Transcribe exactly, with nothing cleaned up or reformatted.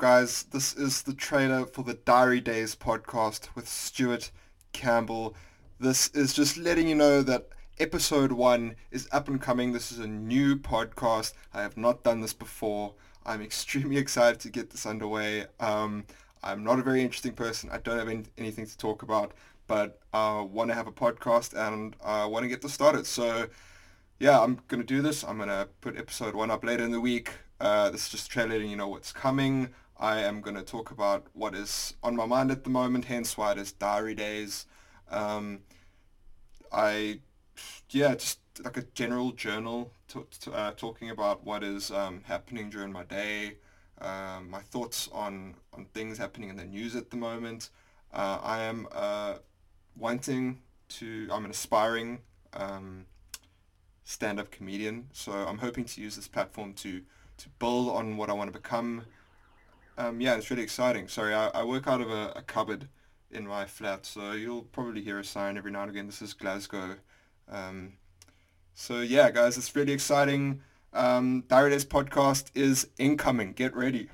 up, guys? This is the trailer for the Diary Days podcast with Stuart Campbell. This is just letting you know that episode one is up and coming. This is a new podcast. I have not done this before. I'm extremely excited to get this underway. Um, I'm not a very interesting person. I don't have any, anything to talk about, but I uh, want to have a podcast and I uh, want to get this started. So yeah, I'm going to do this. I'm going to put episode one up later in the week. Uh, this is just trailer letting you know what's coming. I am going to talk about what is on my mind at the moment, hence why it is Diary Days. Um, I, yeah, just like a general journal, t- t- uh, talking about what is um, happening during my day, um, my thoughts on, on things happening in the news at the moment. Uh, I am uh, wanting to, I'm an aspiring um, stand-up comedian, so I'm hoping to use this platform to to build on what I want to become. Um, yeah, it's really exciting. Sorry, I, I work out of a, a cupboard in my flat, so you'll probably hear a sign every now and again. This is Glasgow. Um, so yeah, guys, it's really exciting. Um, Diary Days podcast is incoming. Get ready.